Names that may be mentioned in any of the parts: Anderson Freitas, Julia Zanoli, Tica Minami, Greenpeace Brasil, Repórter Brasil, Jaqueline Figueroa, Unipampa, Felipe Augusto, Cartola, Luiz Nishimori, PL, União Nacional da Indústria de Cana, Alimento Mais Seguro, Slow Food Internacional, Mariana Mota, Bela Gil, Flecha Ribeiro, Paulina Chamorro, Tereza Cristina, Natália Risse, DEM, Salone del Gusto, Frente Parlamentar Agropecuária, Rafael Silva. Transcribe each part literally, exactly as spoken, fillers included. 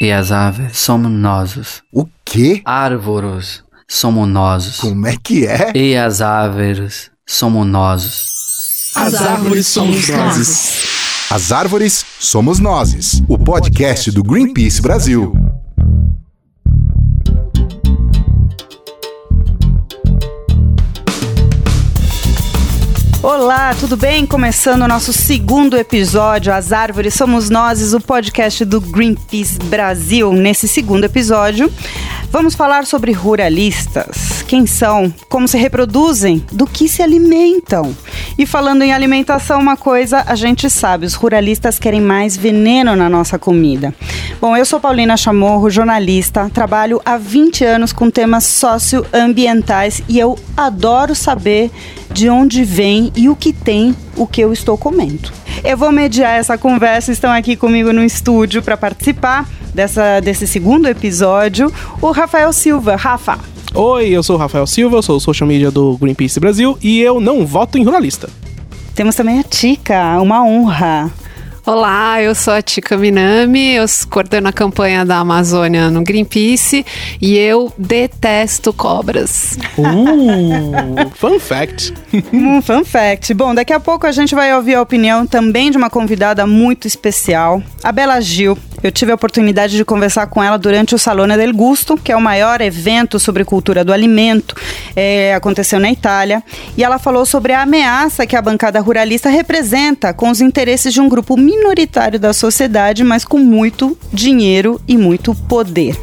e as aves somnosos. O quê? Árvores somnosos. Como é que é? E as árvores somnosos. As árvores somos nós. As árvores somos nós. O podcast do Greenpeace Brasil. Olá, tudo bem? Começando o nosso segundo episódio, As Árvores Somos Nós, o podcast do Greenpeace Brasil. Nesse segundo episódio, vamos falar sobre ruralistas. Quem são? Como se reproduzem? Do que se alimentam? E falando em alimentação, uma coisa a gente sabe, os ruralistas querem mais veneno na nossa comida. Bom, eu sou Paulina Chamorro, jornalista, trabalho há vinte anos com temas socioambientais e eu adoro saber de onde vem e o que tem o que eu estou comendo. Eu vou mediar essa conversa, estão aqui comigo no estúdio para participar dessa, desse segundo episódio, o Rafael Silva. Rafa. Oi, eu sou o Rafael Silva, eu sou o social media do Greenpeace Brasil e eu não voto em ruralista. Temos também a Tica, uma honra. Olá, eu sou a Tica Minami, eu coordeno a campanha da Amazônia no Greenpeace e eu detesto cobras. Uh, fun fact. Um fun fact. Bom, daqui a pouco a gente vai ouvir a opinião também de uma convidada muito especial, a Bela Gil. Eu tive a oportunidade de conversar com ela durante o Salone del Gusto, que é o maior evento sobre cultura do alimento, é, aconteceu na Itália. E ela falou sobre a ameaça que a bancada ruralista representa com os interesses de um grupo minoritário da sociedade, mas com muito dinheiro e muito poder.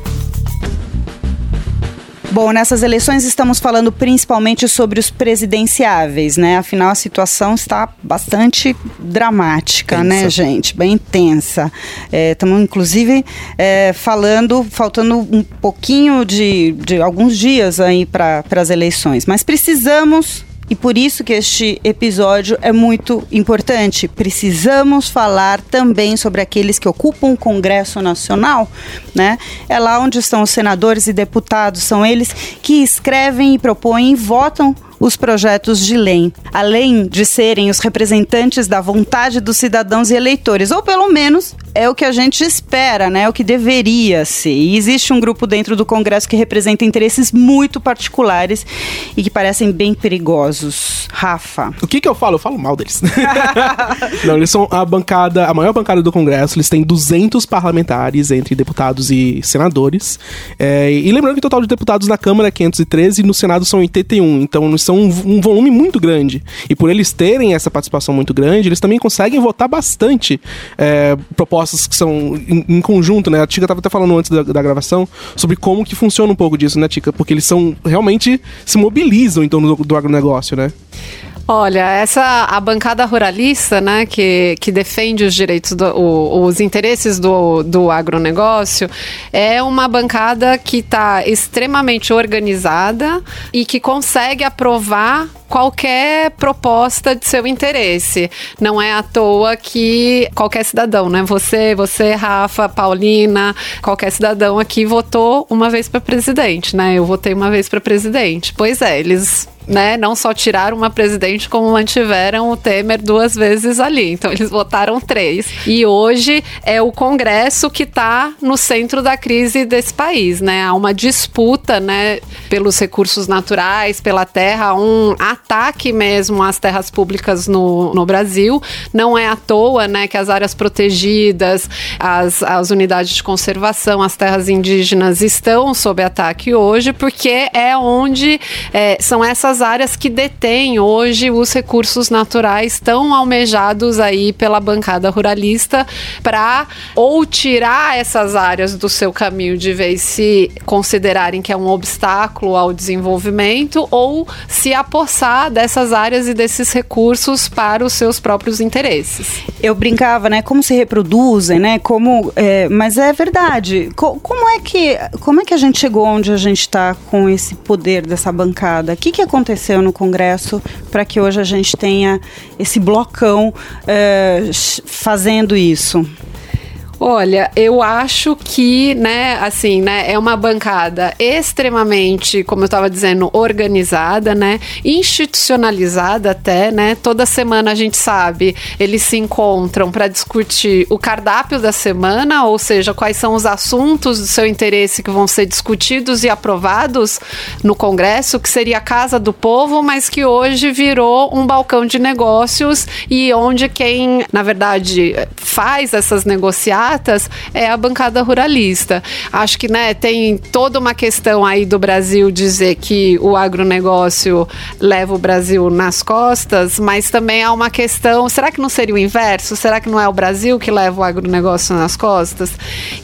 Bom, nessas eleições estamos falando principalmente sobre os presidenciáveis, né? Afinal, a situação está bastante dramática, tensa, né, gente? Bem tensa. Estamos, é, inclusive, é, falando, faltando um pouquinho de, de alguns dias aí para as eleições. Mas precisamos, e por isso que este episódio é muito importante, precisamos falar também sobre aqueles que ocupam o Congresso Nacional, né? É lá onde estão os senadores e deputados, são eles que escrevem e propõem e votam os projetos de lei, além de serem os representantes da vontade dos cidadãos e eleitores, ou pelo menos é o que a gente espera, né? É o que deveria ser. E existe um grupo dentro do Congresso que representa interesses muito particulares e que parecem bem perigosos. Rafa. O que que eu falo? Eu falo mal deles. Não, eles são a bancada, a maior bancada do Congresso, eles têm duzentos parlamentares entre deputados e senadores, é, e lembrando que o total de deputados na Câmara é quinhentos e treze e no Senado são oitenta e um, então não Um, um volume muito grande. E por eles terem essa participação muito grande, eles também conseguem votar bastante é, propostas que são em, em conjunto, né? A Tica estava até falando antes da, da gravação sobre como que funciona um pouco disso, né, Tica? Porque eles são realmente se mobilizam em torno do, do agronegócio, né? Olha, essa, a bancada ruralista, né, que, que defende os direitos, do, o, os interesses do, do agronegócio, é uma bancada que está extremamente organizada e que consegue aprovar qualquer proposta de seu interesse. Não é à toa que qualquer cidadão, né? Você, você, Rafa, Paulina, qualquer cidadão aqui votou uma vez para presidente, né? Eu votei uma vez para presidente. Pois é, eles, né, não só tiraram uma presidente, como mantiveram o Temer duas vezes ali. Então, eles votaram três. E hoje é o Congresso que está no centro da crise desse país, né? Há uma disputa, né, pelos recursos naturais, pela terra, um ataque mesmo às terras públicas no, no Brasil. Não é à toa, né, que as áreas protegidas, as, as unidades de conservação, as terras indígenas estão sob ataque hoje, porque é onde é, são essas áreas que detêm hoje os recursos naturais tão almejados aí pela bancada ruralista, para ou tirar essas áreas do seu caminho de vez, se considerarem que é um obstáculo ao desenvolvimento, ou se apossar dessas áreas e desses recursos para os seus próprios interesses. Eu brincava, né? Como se reproduzem, né? Como, é, mas é verdade. Co- como, é que, como é que a gente chegou onde a gente está com esse poder dessa bancada? O que, que aconteceu no Congresso para que hoje a gente tenha esse blocão é, fazendo isso? Olha, eu acho que, né, assim, né, é uma bancada extremamente, como eu estava dizendo, organizada, né, institucionalizada até, né, toda semana a gente sabe, eles se encontram para discutir o cardápio da semana, ou seja, quais são os assuntos do seu interesse que vão ser discutidos e aprovados no Congresso, que seria a Casa do Povo, mas que hoje virou um balcão de negócios e onde quem, na verdade, faz essas negociatas é a bancada ruralista. Acho que, né, tem toda uma questão aí do Brasil dizer que o agronegócio leva o Brasil nas costas, mas também há uma questão, será que não seria o inverso? Será que não é o Brasil que leva o agronegócio nas costas?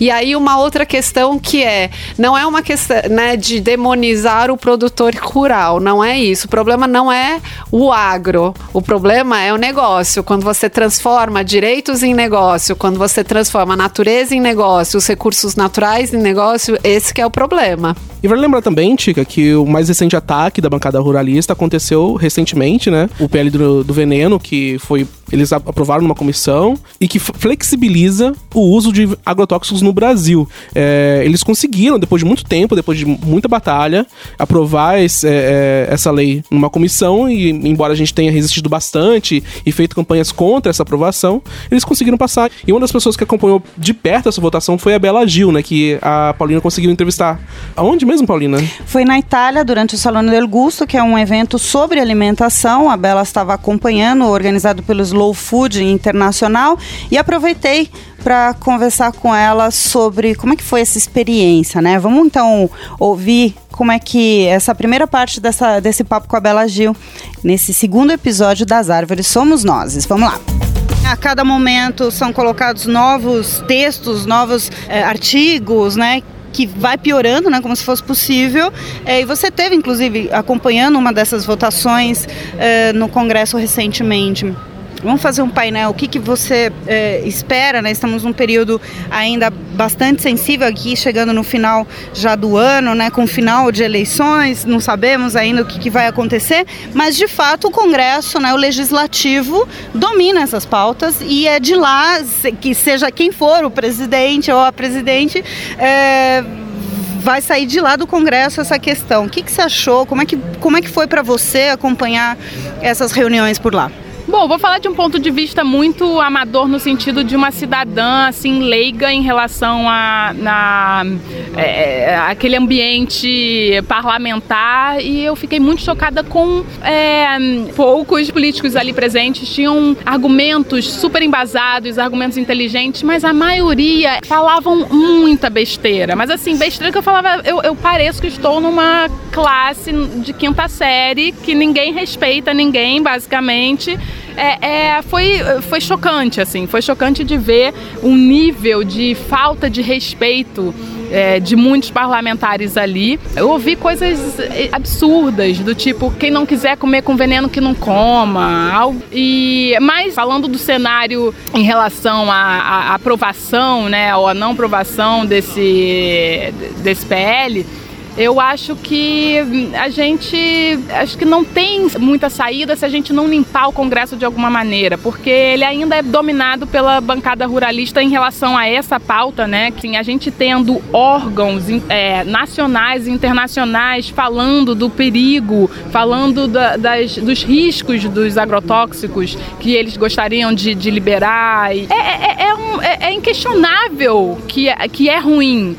E aí uma outra questão que é, não é uma questão, né, de demonizar o produtor rural, não é isso. O problema não é o agro, o problema é o negócio. Quando você transforma direitos em negócio, quando você transforma a natureza em negócio, os recursos naturais em negócio, esse que é o problema. E vale lembrar também, Tica, que o mais recente ataque da bancada ruralista aconteceu recentemente, né? O P L do, do veneno, que foi... eles aprovaram numa comissão e que flexibiliza o uso de agrotóxicos no Brasil. É, eles conseguiram, depois de muito tempo, depois de muita batalha, aprovar esse, é, essa lei numa comissão e, embora a gente tenha resistido bastante e feito campanhas contra essa aprovação, eles conseguiram passar. E uma das pessoas que acompanhou de perto essa votação foi a Bela Gil, né, que a Paulina conseguiu entrevistar. Aonde mesmo, Paulina? Foi na Itália, durante o Salone del Gusto, que é um evento sobre alimentação. A Bela estava acompanhando, organizado pelo Slow Food Internacional, e aproveitei para conversar com ela sobre como é que foi essa experiência, né? Vamos então ouvir como é que essa primeira parte dessa, desse papo com a Bela Gil, nesse segundo episódio das Árvores Somos Nós. Vamos lá! A cada momento são colocados novos textos, novos é, artigos, né? Que vai piorando, né, como se fosse possível. É, e você teve, inclusive, acompanhando uma dessas votações é, no Congresso recentemente. Vamos fazer um painel, o que, que você é, espera, né? Estamos num período ainda bastante sensível aqui, chegando no final já do ano, né? Com o final de eleições, não sabemos ainda o que, que vai acontecer, mas de fato o Congresso, né, o Legislativo, domina essas pautas e é de lá, que seja quem for o presidente ou a presidente, é, vai sair de lá do Congresso essa questão. O que, que você achou? Como é que, como é que foi para você acompanhar essas reuniões por lá? Bom, vou falar de um ponto de vista muito amador no sentido de uma cidadã, assim, leiga em relação a, na, é, aquele ambiente parlamentar, e eu fiquei muito chocada com é, poucos políticos ali presentes, tinham argumentos super embasados, argumentos inteligentes, mas a maioria falavam muita besteira, mas assim, besteira que eu falava, eu, eu pareço que estou numa classe de quinta série, que ninguém respeita ninguém, basicamente. É, é, foi, foi chocante, assim, foi chocante de ver um nível de falta de respeito é, de muitos parlamentares ali. Eu ouvi coisas absurdas, do tipo, quem não quiser comer com veneno que não coma. Algo, e, mas falando do cenário em relação à aprovação, né, ou a não aprovação desse, desse P L, eu acho que a gente acho que não tem muita saída se a gente não limpar o Congresso de alguma maneira, porque ele ainda é dominado pela bancada ruralista em relação a essa pauta, né? Assim, a gente tendo órgãos é, nacionais e internacionais falando do perigo, falando da, das, dos riscos dos agrotóxicos que eles gostariam de, de liberar. É, é, é, um, é, é inquestionável que, que é ruim.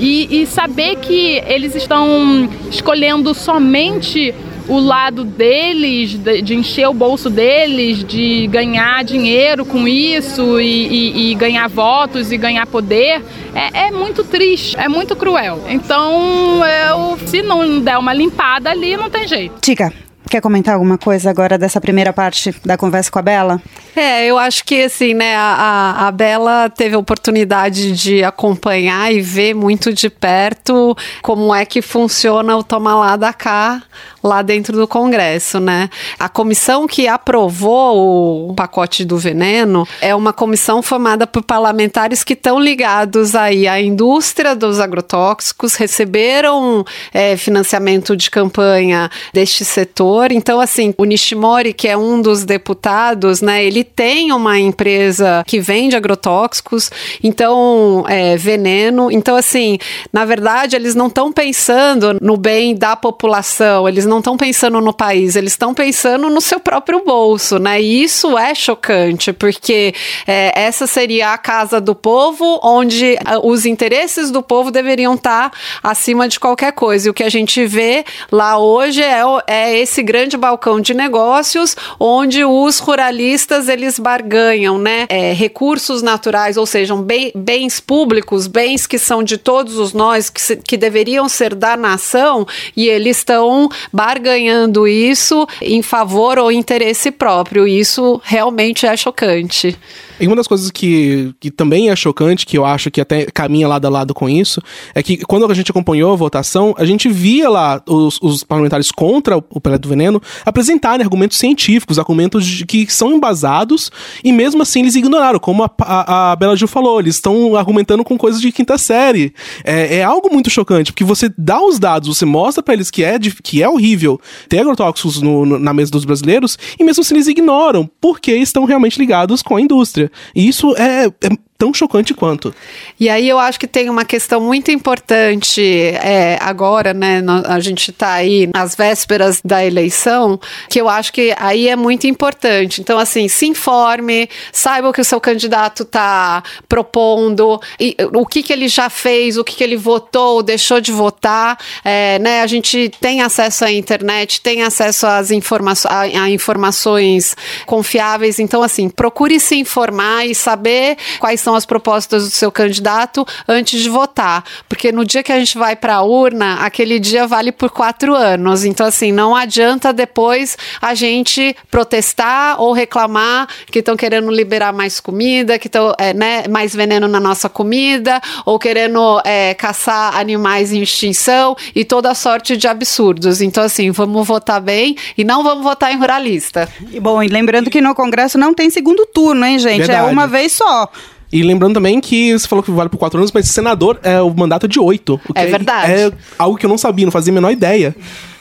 E, e saber que eles estão escolhendo somente o lado deles, de, de encher o bolso deles, de ganhar dinheiro com isso e, e, e ganhar votos e ganhar poder, é, é muito triste, é muito cruel. Então, eu, se não der uma limpada ali, não tem jeito. Tica, quer comentar alguma coisa agora dessa primeira parte da conversa com a Bela? É, eu acho que assim, né, a, a Bela teve a oportunidade de acompanhar e ver muito de perto como é que funciona o toma lá da cá lá dentro do Congresso, né? A comissão que aprovou o pacote do veneno é uma comissão formada por parlamentares que estão ligados aí à indústria dos agrotóxicos, receberam é, financiamento de campanha deste setor. setor. Então, assim, o Nishimori, que é um dos deputados, né, ele tem uma empresa que vende agrotóxicos, então, é, veneno. Então, assim, na verdade, eles não estão pensando no bem da população, eles não estão pensando no país, eles estão pensando no seu próprio bolso, né? E isso é chocante, porque é, essa seria a casa do povo, onde os interesses do povo deveriam estar acima de qualquer coisa. E o que a gente vê lá hoje é, é esse grande balcão de negócios, onde os ruralistas, eles barganham, né? É, recursos naturais, ou seja, bem, bens públicos, bens que são de todos os nós, que, se, que deveriam ser da nação, e eles estão barganhando isso em favor ou interesse próprio. Isso realmente é chocante. E uma das coisas que, que também é chocante, que eu acho que até caminha lado a lado com isso, é que quando a gente acompanhou a votação, a gente via lá os, os parlamentares contra o Pelé do Veneno apresentarem argumentos científicos, argumentos de, que são embasados, e mesmo assim eles ignoraram, como a, a, a Bela Gil falou, eles estão argumentando com coisas de quinta série. É, é algo muito chocante, porque você dá os dados, você mostra pra eles que é, de, que é horrível ter agrotóxicos no, no, na mesa dos brasileiros, e mesmo assim eles ignoram, porque estão realmente ligados com a indústria. E isso é, é tão chocante quanto. E aí eu acho que tem uma questão muito importante é, agora, né? A gente está aí às vésperas da eleição, que eu acho que aí é muito importante. Então, assim, se informe, saiba o que o seu candidato está propondo, e, o que, que ele já fez, o que, que ele votou, deixou de votar. É, né? A gente tem acesso à internet, tem acesso às informa- a, a informações confiáveis. Então, assim, procure se informar e saber quais são as propostas do seu candidato antes de votar, porque no dia que a gente vai para a urna, aquele dia vale por quatro anos, então assim, não adianta depois a gente protestar ou reclamar que estão querendo liberar mais comida, que estão é, né, mais veneno na nossa comida, ou querendo é, caçar animais em extinção e toda sorte de absurdos. Então assim, vamos votar bem e não vamos votar em ruralista. E bom, e lembrando que no Congresso não tem segundo turno, hein, gente? Verdade. É uma vez só. E lembrando também que você falou que vale por quatro anos, mas senador é o mandato de oito. É verdade. É algo que eu não sabia, não fazia a menor ideia.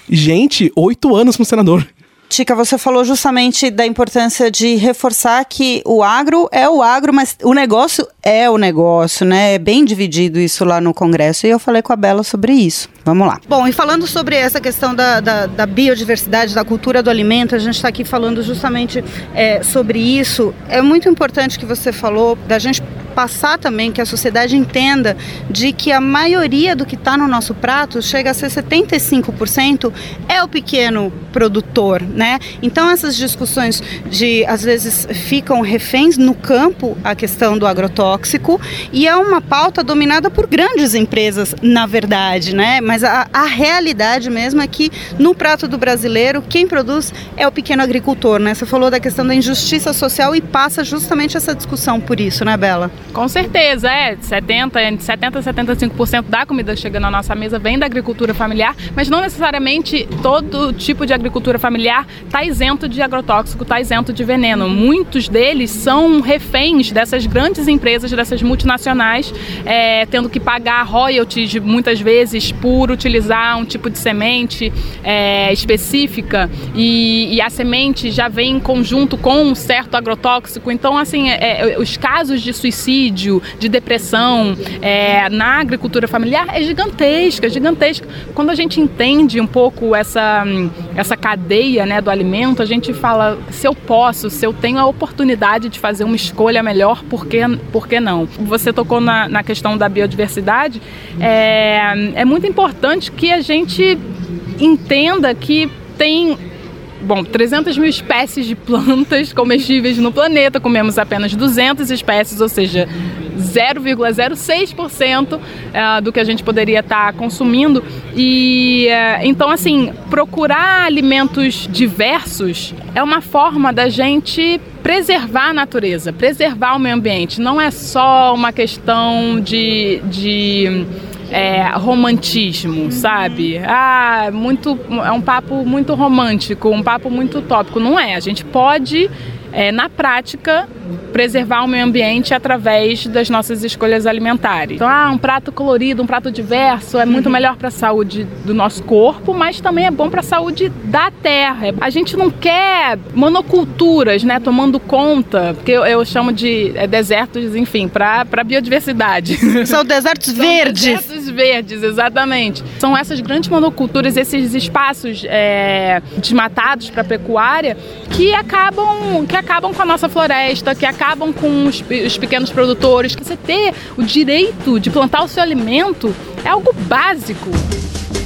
Gente, oito anos como senador. Tica, você falou justamente da importância de reforçar que o agro é o agro, mas o negócio é o negócio, né? É bem dividido isso lá no Congresso, e eu falei com a Bela sobre isso. Vamos lá. Bom, e falando sobre essa questão da, da, da biodiversidade, da cultura do alimento, a gente está aqui falando justamente é, sobre isso. É muito importante que você falou da gente passar também, que a sociedade entenda de que a maioria do que está no nosso prato, chega a ser setenta e cinco por cento, é o pequeno produtor, né? Então essas discussões de, às vezes, ficam reféns no campo a questão do agrotóxico, e é uma pauta dominada por grandes empresas, na verdade, né? Mas a, a realidade mesmo é que no prato do brasileiro, quem produz é o pequeno agricultor, né? Você falou da questão da injustiça social e passa justamente essa discussão por isso, né, Bela? Com certeza, é. setenta, setenta, setenta e cinco por cento da comida chega na nossa mesa vem da agricultura familiar, mas não necessariamente todo tipo de agricultura familiar está isento de agrotóxico, está isento de veneno. Muitos deles são reféns dessas grandes empresas, dessas multinacionais, é, tendo que pagar royalties muitas vezes por utilizar um tipo de semente é, específica, e, e a semente já vem em conjunto com um certo agrotóxico. Então, assim, é, os casos de suicídio, de depressão é, na agricultura familiar é gigantesca, gigantesca. Quando a gente entende um pouco essa, essa cadeia, né, do alimento, a gente fala, se eu posso, se eu tenho a oportunidade de fazer uma escolha melhor, por que, por que não? Você tocou na, na questão da biodiversidade, é, é muito importante que a gente entenda que tem... Bom, trezentas mil espécies de plantas comestíveis no planeta, comemos apenas duzentas espécies, ou seja, zero vírgula zero seis por cento do que a gente poderia estar consumindo. E então, assim, procurar alimentos diversos é uma forma da gente preservar a natureza, preservar o meio ambiente. Não é só uma questão de... de É, romantismo, sabe? Ah, muito, é um papo muito romântico, um papo muito utópico. Não é, a gente pode, é, na prática, preservar o meio ambiente através das nossas escolhas alimentares. Então, ah, um prato colorido, um prato diverso é muito melhor para a saúde do nosso corpo, mas também é bom para a saúde da terra. A gente não quer monoculturas, né, tomando conta, que eu, eu chamo de é, desertos, enfim, para a biodiversidade. São desertos São verdes. Desertos verdes, exatamente. São essas grandes monoculturas, esses espaços é, desmatados para a pecuária que acabam, que acabam com a nossa floresta, que acabam com os, os pequenos produtores. Você ter o direito de plantar o seu alimento é algo básico.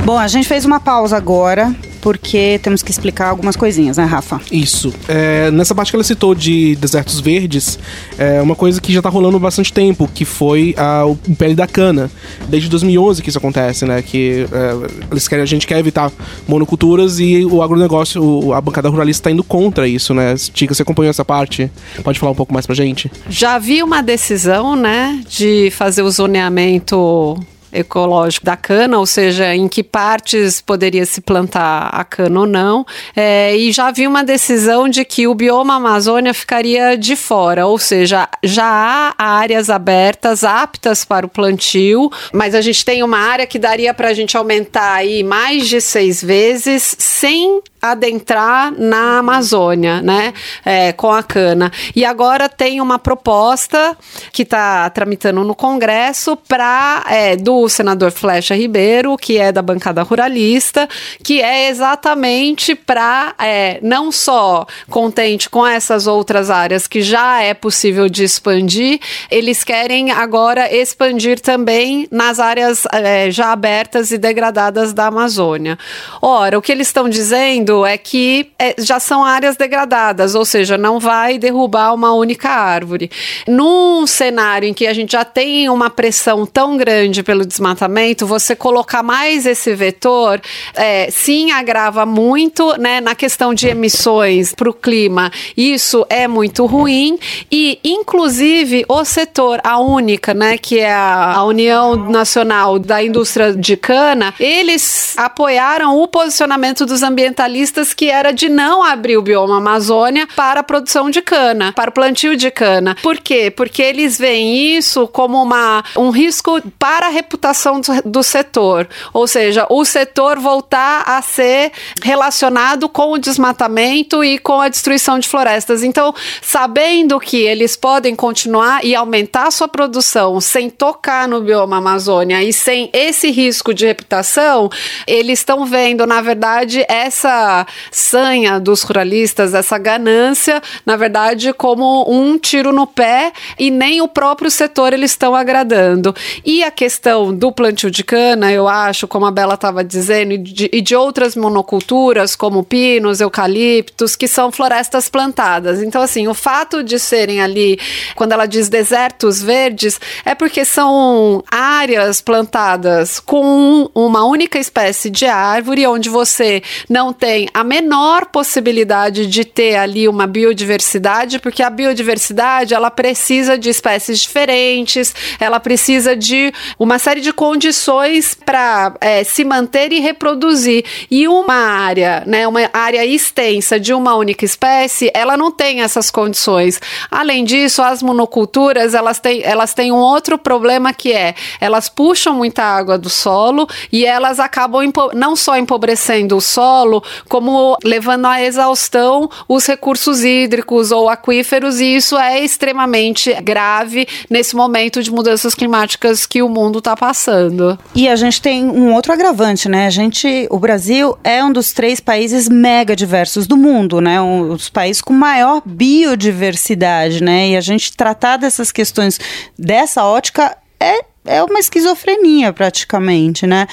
Bom, a gente fez uma pausa agora, porque temos que explicar algumas coisinhas, né, Rafa? Isso. É, nessa parte que ela citou de desertos verdes, é uma coisa que já tá rolando há bastante tempo, que foi a, o pele da cana. Desde dois mil e onze que isso acontece, né? Que é, eles querem, a gente quer evitar monoculturas e o agronegócio, o, a bancada ruralista tá indo contra isso, né? Tica, você acompanhou essa parte? Pode falar um pouco mais pra gente? Já havia uma decisão, né, de fazer o zoneamento ecológico da cana, ou seja, em que partes poderia se plantar a cana ou não, é, e já havia uma decisão de que o bioma Amazônia ficaria de fora, ou seja, já há áreas abertas, aptas para o plantio, mas a gente tem uma área que daria para a gente aumentar aí mais de seis vezes sem adentrar na Amazônia, né, é, com a cana. E agora tem uma proposta que está tramitando no Congresso para é, do senador Flecha Ribeiro, que é da bancada ruralista, que é exatamente para é, não só contente com essas outras áreas que já é possível de expandir, eles querem agora expandir também nas áreas é, já abertas e degradadas da Amazônia. Ora, o que eles estão dizendo é que já são áreas degradadas, ou seja, não vai derrubar uma única árvore. Num cenário em que a gente já tem uma pressão tão grande pelo desmatamento, você colocar mais esse vetor, é, sim, agrava muito, né, na questão de emissões para o clima. Isso é muito ruim e, inclusive, o setor, a única, né, que é a União Nacional da Indústria de Cana, eles apoiaram o posicionamento dos ambientalistas que era de não abrir o bioma Amazônia para a produção de cana, para o plantio de cana. Por quê? Porque eles veem isso como uma, um risco para a reputação do, do setor, ou seja, o setor voltar a ser relacionado com o desmatamento e com a destruição de florestas. Então, sabendo que eles podem continuar e aumentar a sua produção sem tocar no bioma Amazônia e sem esse risco de reputação, eles estão vendo, na verdade, essa sanha dos ruralistas, essa ganância, na verdade, como um tiro no pé, e nem o próprio setor eles estão agradando. E a questão do plantio de cana, eu acho, como a Bela estava dizendo, e de, e de outras monoculturas, como pinos, eucaliptos, que são florestas plantadas. Então, assim, o fato de serem ali, quando ela diz desertos verdes, é porque são áreas plantadas com uma única espécie de árvore, onde você não tem a menor possibilidade de ter ali uma biodiversidade, porque a biodiversidade, ela precisa de espécies diferentes, ela precisa de uma série de condições para é, se manter e reproduzir. E uma área, né, uma área extensa de uma única espécie, ela não tem essas condições. Além disso, as monoculturas, elas têm, elas têm um outro problema, que é, elas puxam muita água do solo e elas acabam empo- não só empobrecendo o solo, como levando à exaustão os recursos hídricos ou aquíferos, e isso é extremamente grave nesse momento de mudanças climáticas que o mundo está passando. E a gente tem um outro agravante, né? A gente, o Brasil é um dos três países mega diversos do mundo, né? Um dos países com maior biodiversidade, né? E a gente tratar dessas questões dessa ótica é É uma esquizofrenia praticamente, né?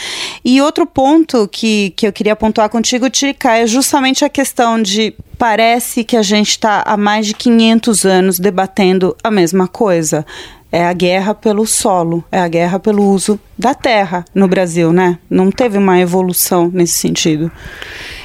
E outro ponto que, que eu queria pontuar contigo, Tica, é justamente a questão de parece que a gente está há mais de quinhentos anos debatendo a mesma coisa. É a guerra pelo solo, é a guerra pelo uso da terra no Brasil, né? Não teve uma evolução nesse sentido.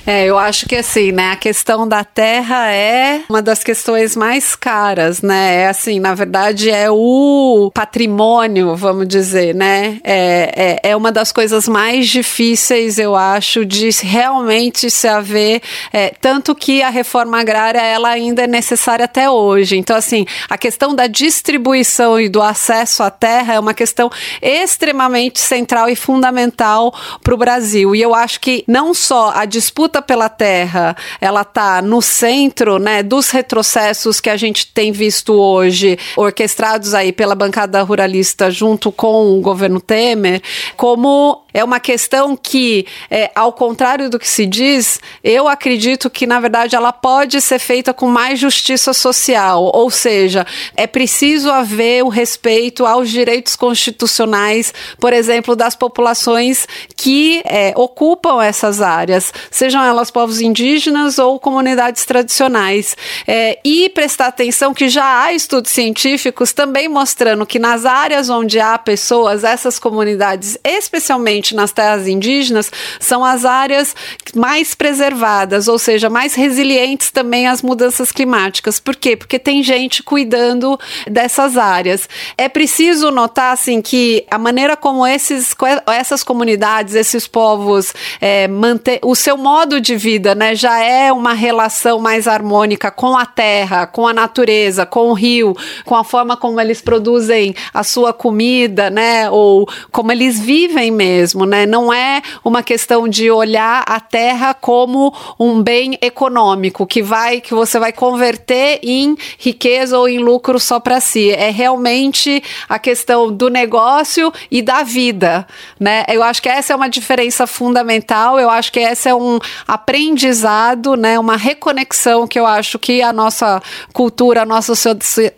É, eu acho que assim, né, a questão da terra é uma das questões mais caras, né, é assim, na verdade é o patrimônio, vamos dizer, né, é, é, é uma das coisas mais difíceis, eu acho, de realmente se haver, é, tanto que a reforma agrária, ela ainda é necessária até hoje, então assim, a questão da distribuição e do acesso à terra é uma questão extremamente central e fundamental para o Brasil, e eu acho que não só a disputa pela terra, ela está no centro, né, dos retrocessos que a gente tem visto hoje, orquestrados aí pela bancada ruralista junto com o governo Temer, como é uma questão que, é, ao contrário do que se diz, eu acredito que, na verdade, ela pode ser feita com mais justiça social, ou seja, é preciso haver o respeito aos direitos constitucionais, por exemplo, das populações que é, ocupam essas áreas, sejam elas povos indígenas ou comunidades tradicionais. É, e prestar atenção que já há estudos científicos também mostrando que nas áreas onde há pessoas, essas comunidades, especialmente nas terras indígenas, são as áreas mais preservadas, ou seja, mais resilientes também às mudanças climáticas. Por quê? Porque tem gente cuidando dessas áreas. É preciso notar assim, que a maneira como esses, essas comunidades, esses povos, é, manter o seu modo de vida, né, já é uma relação mais harmônica com a terra, com a natureza, com o rio, com a forma como eles produzem a sua comida, né, ou como eles vivem mesmo. Né? Não é uma questão de olhar a terra como um bem econômico que, vai, que você vai converter em riqueza ou em lucro só para si. É realmente a questão do negócio e da vida. Né? Eu acho que essa é uma diferença fundamental, eu acho que essa é um aprendizado, né? Uma reconexão que eu acho que a nossa cultura, a nossa so-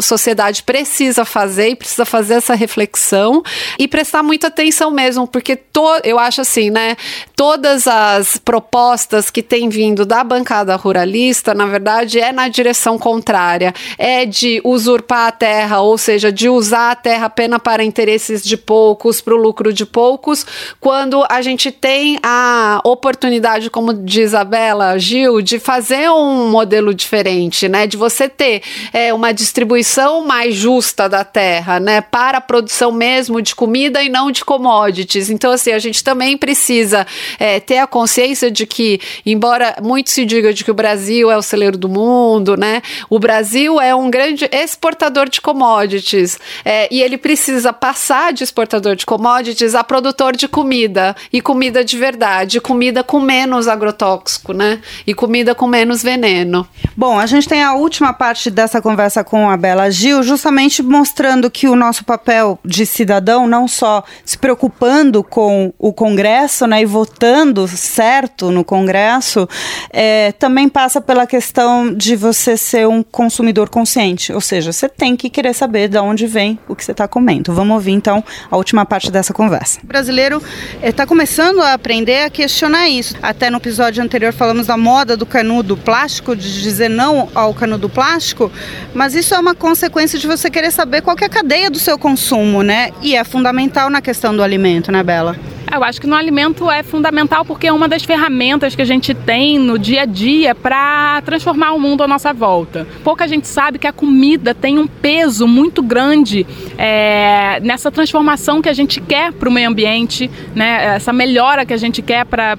sociedade precisa fazer e precisa fazer essa reflexão e prestar muita atenção mesmo, porque eu acho assim, né, todas as propostas que têm vindo da bancada ruralista, na verdade, é na direção contrária, é de usurpar a terra, ou seja, de usar a terra apenas para interesses de poucos, para o lucro de poucos, quando a gente tem a oportunidade, como diz a Bela Gil, de fazer um modelo diferente, né, de você ter é, uma distribuição mais justa da terra, né, para a produção mesmo de comida e não de commodities. Então, assim, a gente também precisa é, ter a consciência de que, embora muito se diga de que o Brasil é o celeiro do mundo, né, o Brasil é um grande exportador de commodities é, e ele precisa passar de exportador de commodities a produtor de comida, e comida de verdade, comida com menos agrotóxico, né, e comida com menos veneno. Bom, a gente tem a última parte dessa conversa com a Bela Gil, justamente mostrando que o nosso papel de cidadão, não só se preocupando com o Congresso, né, e votando certo no Congresso, é, também passa pela questão de você ser um consumidor consciente, ou seja, você tem que querer saber de onde vem o que você está comendo. Vamos ouvir então a última parte dessa conversa. O brasileiro está é, começando a aprender a questionar isso. Até no episódio anterior falamos da moda do canudo plástico, de dizer não ao canudo plástico, mas isso é uma consequência de você querer saber qual que é a cadeia do seu consumo, né? E é fundamental na questão do alimento, né, Bela? Eu acho que no alimento é fundamental porque é uma das ferramentas que a gente tem no dia a dia para transformar o mundo à nossa volta. Pouca gente sabe que a comida tem um peso muito grande é, nessa transformação que a gente quer para o meio ambiente, né? Essa melhora que a gente quer para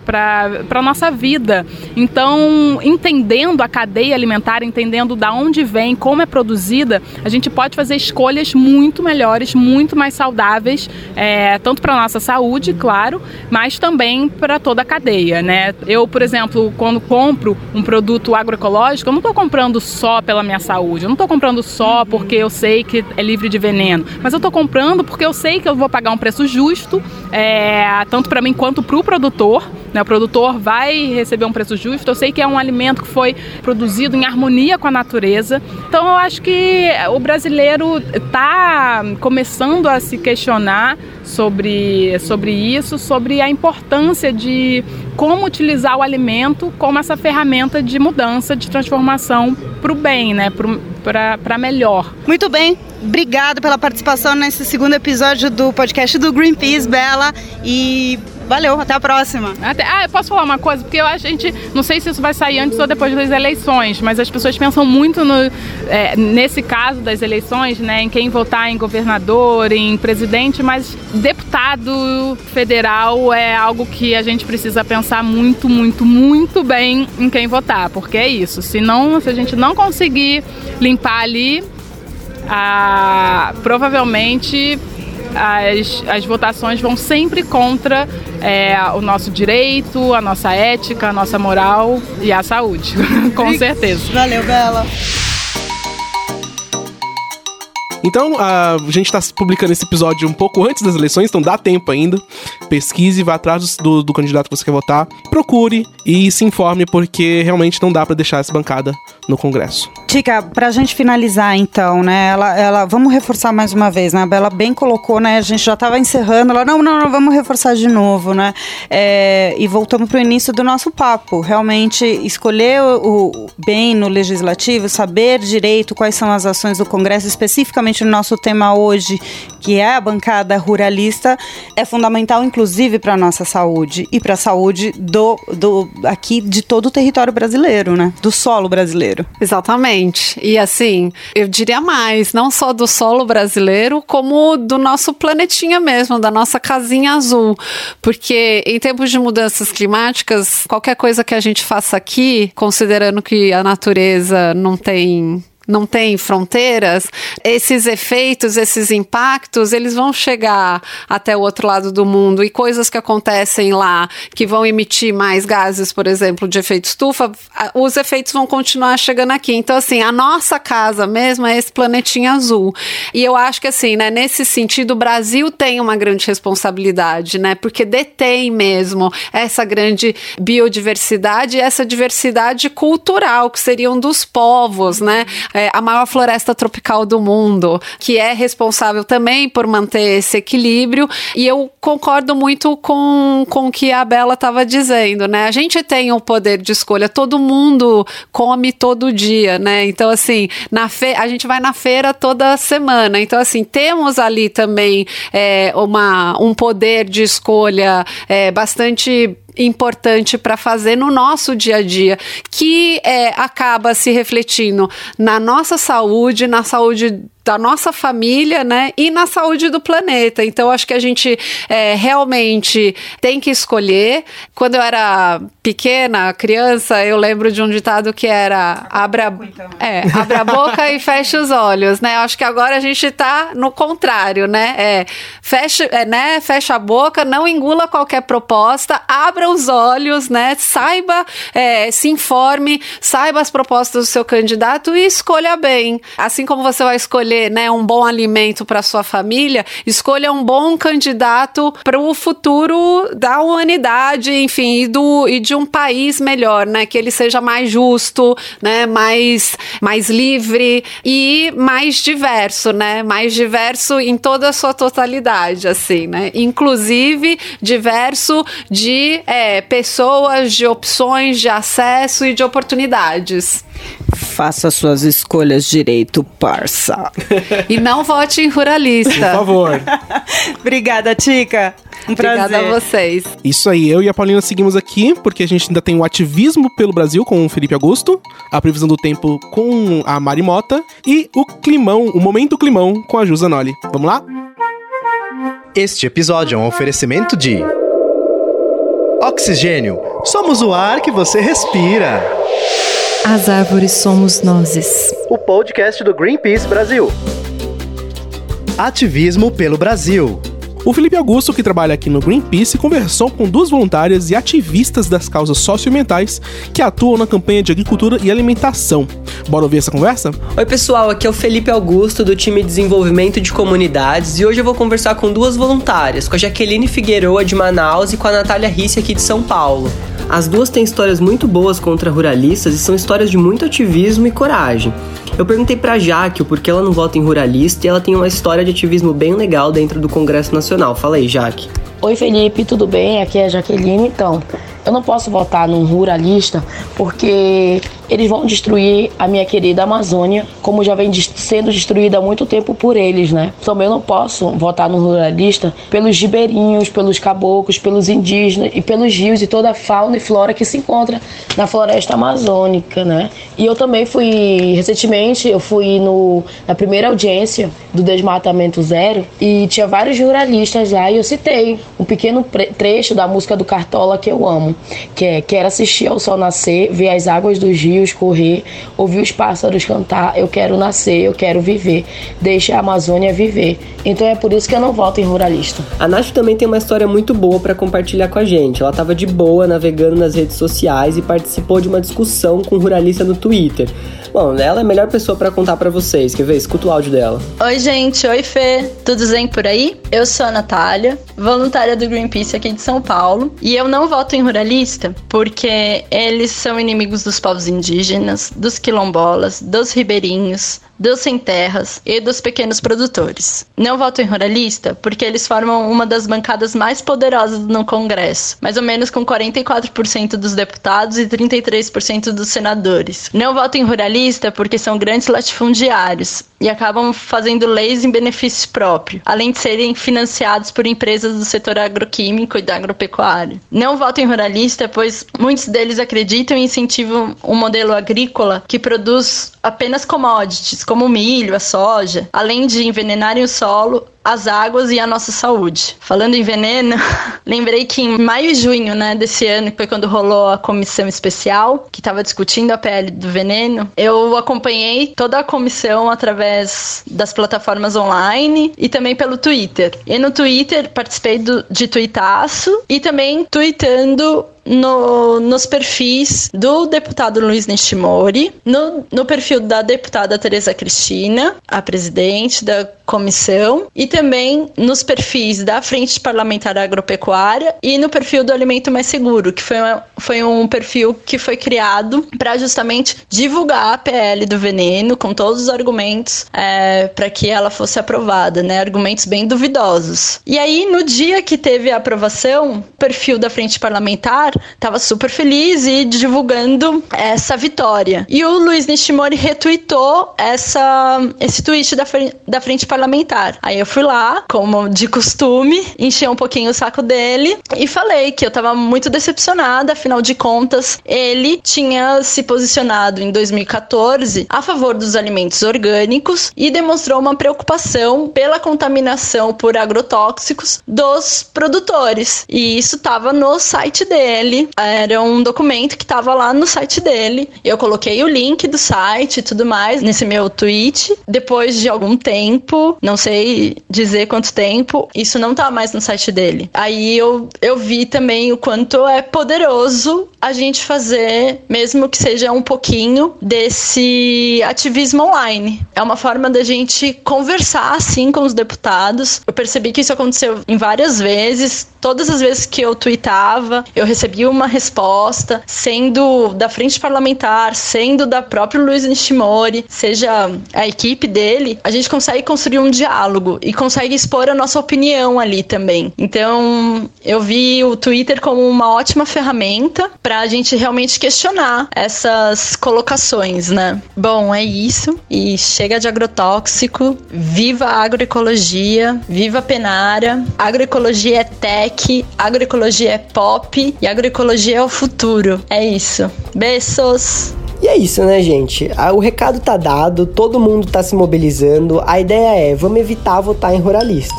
a nossa vida. Então, entendendo a cadeia alimentar, entendendo de onde vem, como é produzida, a gente pode fazer escolhas muito melhores, muito mais saudáveis, é, tanto para a nossa saúde, claro, mas também para toda a cadeia, né? Eu, por exemplo, quando compro um produto agroecológico, eu não estou comprando só pela minha saúde, eu não estou comprando só porque eu sei que é livre de veneno, mas eu estou comprando porque eu sei que eu vou pagar um preço justo, é, tanto para mim quanto para o produtor, né? O produtor vai receber um preço justo. Eu sei que é um alimento que foi produzido em harmonia com a natureza. Então eu acho que o brasileiro está começando a se questionar sobre, sobre isso, sobre a importância de como utilizar o alimento como essa ferramenta de mudança, de transformação para o bem, né? Para melhor. Muito bem, obrigado pela participação nesse segundo episódio do podcast do Greenpeace, Bela, e valeu, até a próxima. Até, ah, eu posso falar uma coisa? Porque eu, a gente, não sei se isso vai sair antes ou depois das eleições, mas as pessoas pensam muito no, é, nesse caso das eleições, né, em quem votar em governador, em presidente, mas deputado federal é algo que a gente precisa pensar muito, muito, muito bem em quem votar, porque é isso, se, não, se a gente não conseguir limpar ali, ah, provavelmente... As, as votações vão sempre contra é, o nosso direito, a nossa ética, a nossa moral e a saúde, com certeza. Valeu, Bela. Então, a gente está publicando esse episódio um pouco antes das eleições, então dá tempo ainda. Pesquise, vá atrás do, do candidato que você quer votar, procure e se informe, porque realmente não dá para deixar essa bancada no Congresso. Tica, pra gente finalizar então, né, ela, ela, vamos reforçar mais uma vez, né, a Bela bem colocou, né, a gente já estava encerrando, ela, não, não, não, vamos reforçar de novo, né, é, e voltamos pro início do nosso papo, realmente escolher o, o bem no legislativo, saber direito quais são as ações do Congresso, especificamente no nosso tema hoje, que é a bancada ruralista, é fundamental inclusive pra nossa saúde e pra saúde do, do, aqui de todo o território brasileiro, né, do solo brasileiro. Exatamente. E assim, eu diria mais, não só do solo brasileiro, como do nosso planetinha mesmo, da nossa casinha azul. Porque em tempos de mudanças climáticas, qualquer coisa que a gente faça aqui, considerando que a natureza não tem... não tem fronteiras, esses efeitos, esses impactos, eles vão chegar até o outro lado do mundo, e coisas que acontecem lá, que vão emitir mais gases, por exemplo, de efeito estufa, os efeitos vão continuar chegando aqui. Então, assim, a nossa casa mesmo é esse planetinha azul. E eu acho que, assim, né, nesse sentido, o Brasil tem uma grande responsabilidade, né, porque detém mesmo essa grande biodiversidade, essa diversidade cultural, que seriam dos povos, né, É a maior floresta tropical do mundo, que é responsável também por manter esse equilíbrio. E eu concordo muito com, com o que a Bela estava dizendo, né? A gente tem o poder de escolha, todo mundo come todo dia, né? Então, assim, na fe- a gente vai na feira toda semana. Então, assim, temos ali também é, uma, um poder de escolha é, bastante importante para fazer no nosso dia a dia, que é, acaba se refletindo na nossa saúde, na saúde da nossa família, né, e na saúde do planeta. Então, acho que a gente é, realmente tem que escolher. Quando eu era pequena, criança, eu lembro de um ditado que era abra, é, abra a boca e feche os olhos, né? Acho que agora a gente tá no contrário, né? É, feche, é, né? Fecha a boca, não engula qualquer proposta, abra os olhos, né? Saiba, é, se informe, saiba as propostas do seu candidato e escolha bem. Assim como você vai escolher, né, um bom alimento para sua família, escolha um bom candidato para o futuro da humanidade, enfim, e, do, e de um país melhor, né, que ele seja mais justo, né, mais, mais livre e mais diverso, né, mais diverso em toda a sua totalidade, assim, né, inclusive diverso de é, pessoas, de opções, de acesso e de oportunidades. Faça suas escolhas direito, parça. E não vote em ruralista. Por favor. Obrigada, Tica. Um prazer. Obrigada a vocês. Isso aí, eu e a Paulina seguimos aqui, porque a gente ainda tem o ativismo pelo Brasil com o Felipe Augusto, a previsão do tempo com a Mari Mota e o climão, o momento climão com a Julia Zanoli. Vamos lá? Este episódio é um oferecimento de Oxigênio. Somos o ar que você respira. As árvores somos nozes. O podcast do Greenpeace Brasil. Ativismo pelo Brasil. O Felipe Augusto, que trabalha aqui no Greenpeace, conversou com duas voluntárias e ativistas das causas socioambientais que atuam na campanha de agricultura e alimentação. Bora ouvir essa conversa? Oi pessoal, aqui é o Felipe Augusto do time de desenvolvimento de comunidades e hoje eu vou conversar com duas voluntárias, com a Jaqueline Figueroa de Manaus e com a Natália Risse aqui de São Paulo. As duas têm histórias muito boas contra ruralistas e são histórias de muito ativismo e coragem. Eu perguntei pra Jaque o porquê ela não vota em ruralista e ela tem uma história de ativismo bem legal dentro do Congresso Nacional. Fala aí, Jaque. Oi, Felipe, tudo bem? Aqui é a Jaqueline. Então, eu não posso votar num ruralista porque eles vão destruir a minha querida Amazônia, como já vem sendo destruída há muito tempo por eles, né? Também eu não posso votar num ruralista pelos ribeirinhos, pelos caboclos, pelos indígenas e pelos rios e toda a fauna e flora que se encontra na floresta amazônica, né? E eu também fui, recentemente, eu fui no, na primeira audiência do Desmatamento Zero e tinha vários ruralistas lá e eu citei um pequeno trecho da música do Cartola que eu amo, que é "Quero assistir ao sol nascer, ver as águas dos rios correr, ouvir os pássaros cantar, eu quero nascer, eu quero viver, deixe a Amazônia viver". Então é por isso que eu não voto em ruralista. A Nath também tem uma história muito boa para compartilhar com a gente. Ela estava de boa navegando nas redes sociais e participou de uma discussão com um ruralista no Twitter. Bom, ela é a melhor pessoa para contar para vocês. Quer ver? Escuta o áudio dela. Oi gente, oi Fê, tudo bem por aí? Eu sou a Natália, voluntária do Greenpeace aqui de São Paulo, e eu não voto em ruralista porque eles são inimigos dos povos indígenas indígenas, dos quilombolas, dos ribeirinhos, dos sem terras e dos pequenos produtores. Não voto em ruralista porque eles formam uma das bancadas mais poderosas no Congresso, mais ou menos com quarenta e quatro por cento dos deputados e trinta e três por cento dos senadores. Não voto em ruralista porque são grandes latifundiários e acabam fazendo leis em benefício próprio, além de serem financiados por empresas do setor agroquímico e da agropecuária. Não voto em ruralista pois muitos deles acreditam e incentivam um modelo agrícola que produz apenas commodities, como o milho, a soja, além de envenenarem o solo, as águas e a nossa saúde. Falando em veneno, lembrei que em maio e junho, né, desse ano, que foi quando rolou a comissão especial, que estava discutindo a P L do veneno, eu acompanhei toda a comissão através das plataformas online e também pelo Twitter. E no Twitter, participei do, de tuitaço e também tuitando no, nos perfis do deputado Luiz Nishimori, no, no perfil da deputada Tereza Cristina, a presidente da comissão, e também nos perfis da Frente Parlamentar Agropecuária e no perfil do Alimento Mais Seguro, que foi, uma, foi um perfil que foi criado para justamente divulgar a P L do veneno com todos os argumentos é, para que ela fosse aprovada, né? Argumentos bem duvidosos. E aí, no dia que teve a aprovação, o perfil da Frente Parlamentar estava super feliz e divulgando essa vitória. E o Luiz Nishimori retweetou essa, esse tweet da, da Frente Parlamentar. Aí eu fui lá, como de costume, enchei um pouquinho o saco dele e falei que eu tava muito decepcionada, afinal de contas, ele tinha se posicionado em dois mil e catorze a favor dos alimentos orgânicos e demonstrou uma preocupação pela contaminação por agrotóxicos dos produtores. E isso tava no site dele, era um documento que tava lá no site dele. Eu coloquei o link do site e tudo mais nesse meu tweet. Depois de algum tempo, não sei dizer quanto tempo, isso não tá mais no site dele. Aí eu, eu vi também o quanto é poderoso a gente fazer, mesmo que seja um pouquinho, desse ativismo online. É uma forma da gente conversar, assim, com os deputados. Eu percebi que isso aconteceu em várias vezes. Todas as vezes que eu tweetava, eu recebia uma resposta, sendo da Frente Parlamentar, sendo da própria Luiz Nishimori, seja a equipe dele, a gente consegue construir um diálogo e consegue expor a nossa opinião ali também. Então, eu vi o Twitter como uma ótima ferramenta para a gente realmente questionar essas colocações, né? Bom, é isso. E chega de agrotóxico. Viva a agroecologia. Viva a Penara. Agroecologia é tech. Agroecologia é pop. E agroecologia é o futuro. É isso. Beijos! E é isso, né, gente? O recado tá dado, todo mundo tá se mobilizando. A ideia é, vamos evitar votar em ruralista.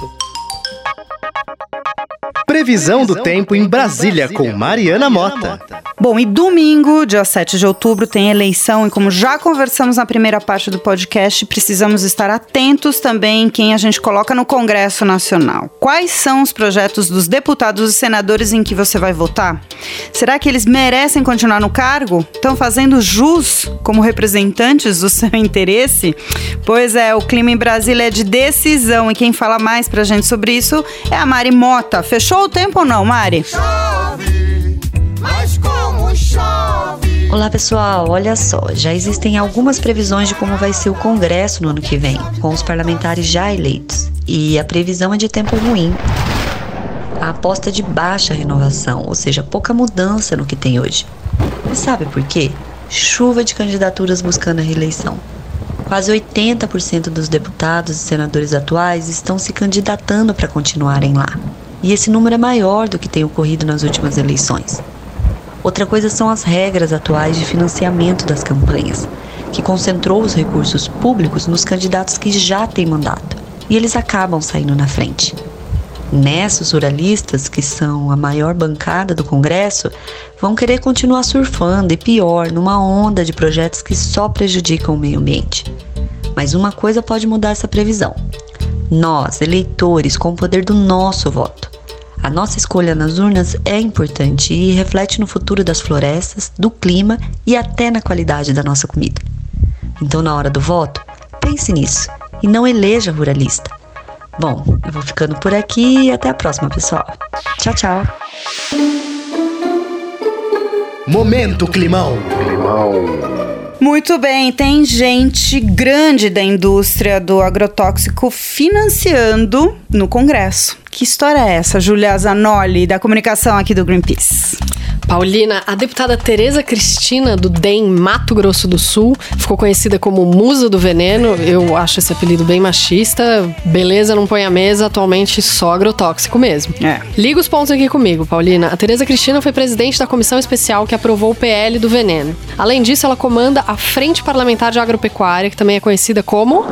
Previsão do tempo em Brasília com Mariana Mota. Bom, e domingo, dia sete de outubro, tem eleição, e como já conversamos na primeira parte do podcast, precisamos estar atentos também em quem a gente coloca no Congresso Nacional. Quais são os projetos dos deputados e senadores em que você vai votar? Será que eles merecem continuar no cargo? Estão fazendo jus como representantes do seu interesse? Pois é, o clima em Brasília é de decisão, e quem fala mais pra gente sobre isso é a Mari Mota. Fechou o tempo ou não, Mari? Chove, mas como chove. Olá pessoal, olha só, já existem algumas previsões de como vai ser o Congresso no ano que vem, com os parlamentares já eleitos, e a previsão é de tempo ruim. A aposta é de baixa renovação, ou seja, pouca mudança no que tem hoje. Mas sabe por quê? Chuva de candidaturas buscando a reeleição. Quase oitenta por cento dos deputados e senadores atuais estão se candidatando para continuarem lá, e esse número é maior do que tem ocorrido nas últimas eleições. Outra coisa são as regras atuais de financiamento das campanhas, que concentrou os recursos públicos nos candidatos que já têm mandato, e eles acabam saindo na frente. Nessa, os ruralistas, que são a maior bancada do Congresso, vão querer continuar surfando, e pior, numa onda de projetos que só prejudicam o meio ambiente. Mas uma coisa pode mudar essa previsão. Nós, eleitores, com o poder do nosso voto. A nossa escolha nas urnas é importante e reflete no futuro das florestas, do clima e até na qualidade da nossa comida. Então, na hora do voto, pense nisso e não eleja ruralista. Bom, eu vou ficando por aqui e até a próxima, pessoal. Tchau, tchau. Momento Climão. Climão. Muito bem, tem gente grande da indústria do agrotóxico financiando no Congresso. Que história é essa, Julia Zanoli, da comunicação aqui do Greenpeace? Paulina, a deputada Tereza Cristina, do D E M Mato Grosso do Sul, ficou conhecida como Musa do Veneno. Eu acho esse apelido bem machista. Beleza, não põe a mesa, atualmente só agrotóxico mesmo. É. Liga os pontos aqui comigo, Paulina. A Tereza Cristina foi presidente da comissão especial que aprovou o P L do veneno. Além disso, ela comanda a Frente Parlamentar de Agropecuária, que também é conhecida como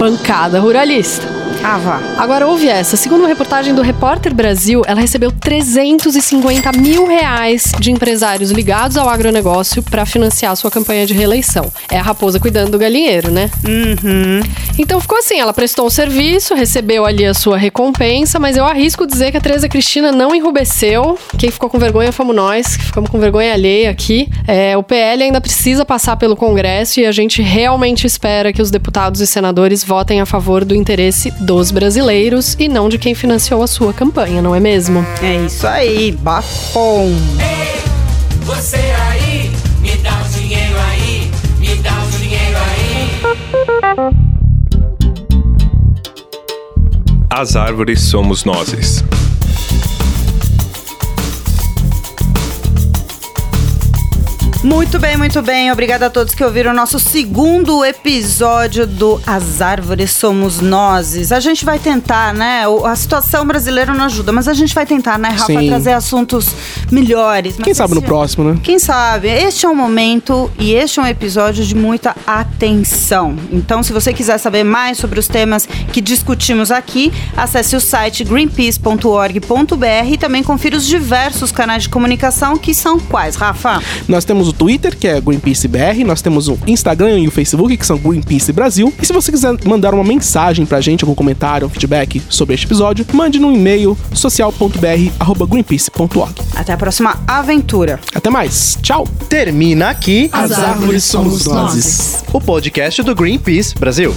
Bancada Ruralista. Ah, vá. Agora, ouve essa. Segundo uma reportagem do Repórter Brasil, ela recebeu trezentos e cinquenta mil reais de empresários ligados ao agronegócio para financiar sua campanha de reeleição. É a raposa cuidando do galinheiro, né? Uhum. Então ficou assim, ela prestou um serviço, recebeu ali a sua recompensa, mas eu arrisco dizer que a Tereza Cristina não enrubesceu. Quem ficou com vergonha fomos nós, que ficamos com vergonha alheia aqui. É, o P L ainda precisa passar pelo Congresso e a gente realmente espera que os deputados e senadores votem a favor do interesse do dos brasileiros e não de quem financiou a sua campanha, não é mesmo? É isso aí, bafom! Ei, você aí, me dá um dinheiro aí, me dá um dinheiro aí. As árvores somos nós. Muito bem, muito bem. Obrigada a todos que ouviram o nosso segundo episódio do As Árvores Somos Nós. A gente vai tentar, né? A situação brasileira não ajuda, mas a gente vai tentar, né, Rafa? Sim. Trazer assuntos melhores. Mas quem sabe no próximo, né? Quem sabe. Este é um momento e este é um episódio de muita atenção. Então, se você quiser saber mais sobre os temas que discutimos aqui, acesse o site greenpeace ponto org ponto br e também confira os diversos canais de comunicação, que são quais, Rafa? Nós temos o Twitter, que é Greenpeace B R, nós temos o Instagram e o Facebook, que são Greenpeace Brasil, e se você quiser mandar uma mensagem pra gente, algum comentário, feedback sobre este episódio, mande no e-mail social ponto b r arroba greenpeace ponto org. Até a próxima aventura. Até mais, tchau. Termina aqui As Árvores Somos Nós, o podcast do Greenpeace Brasil.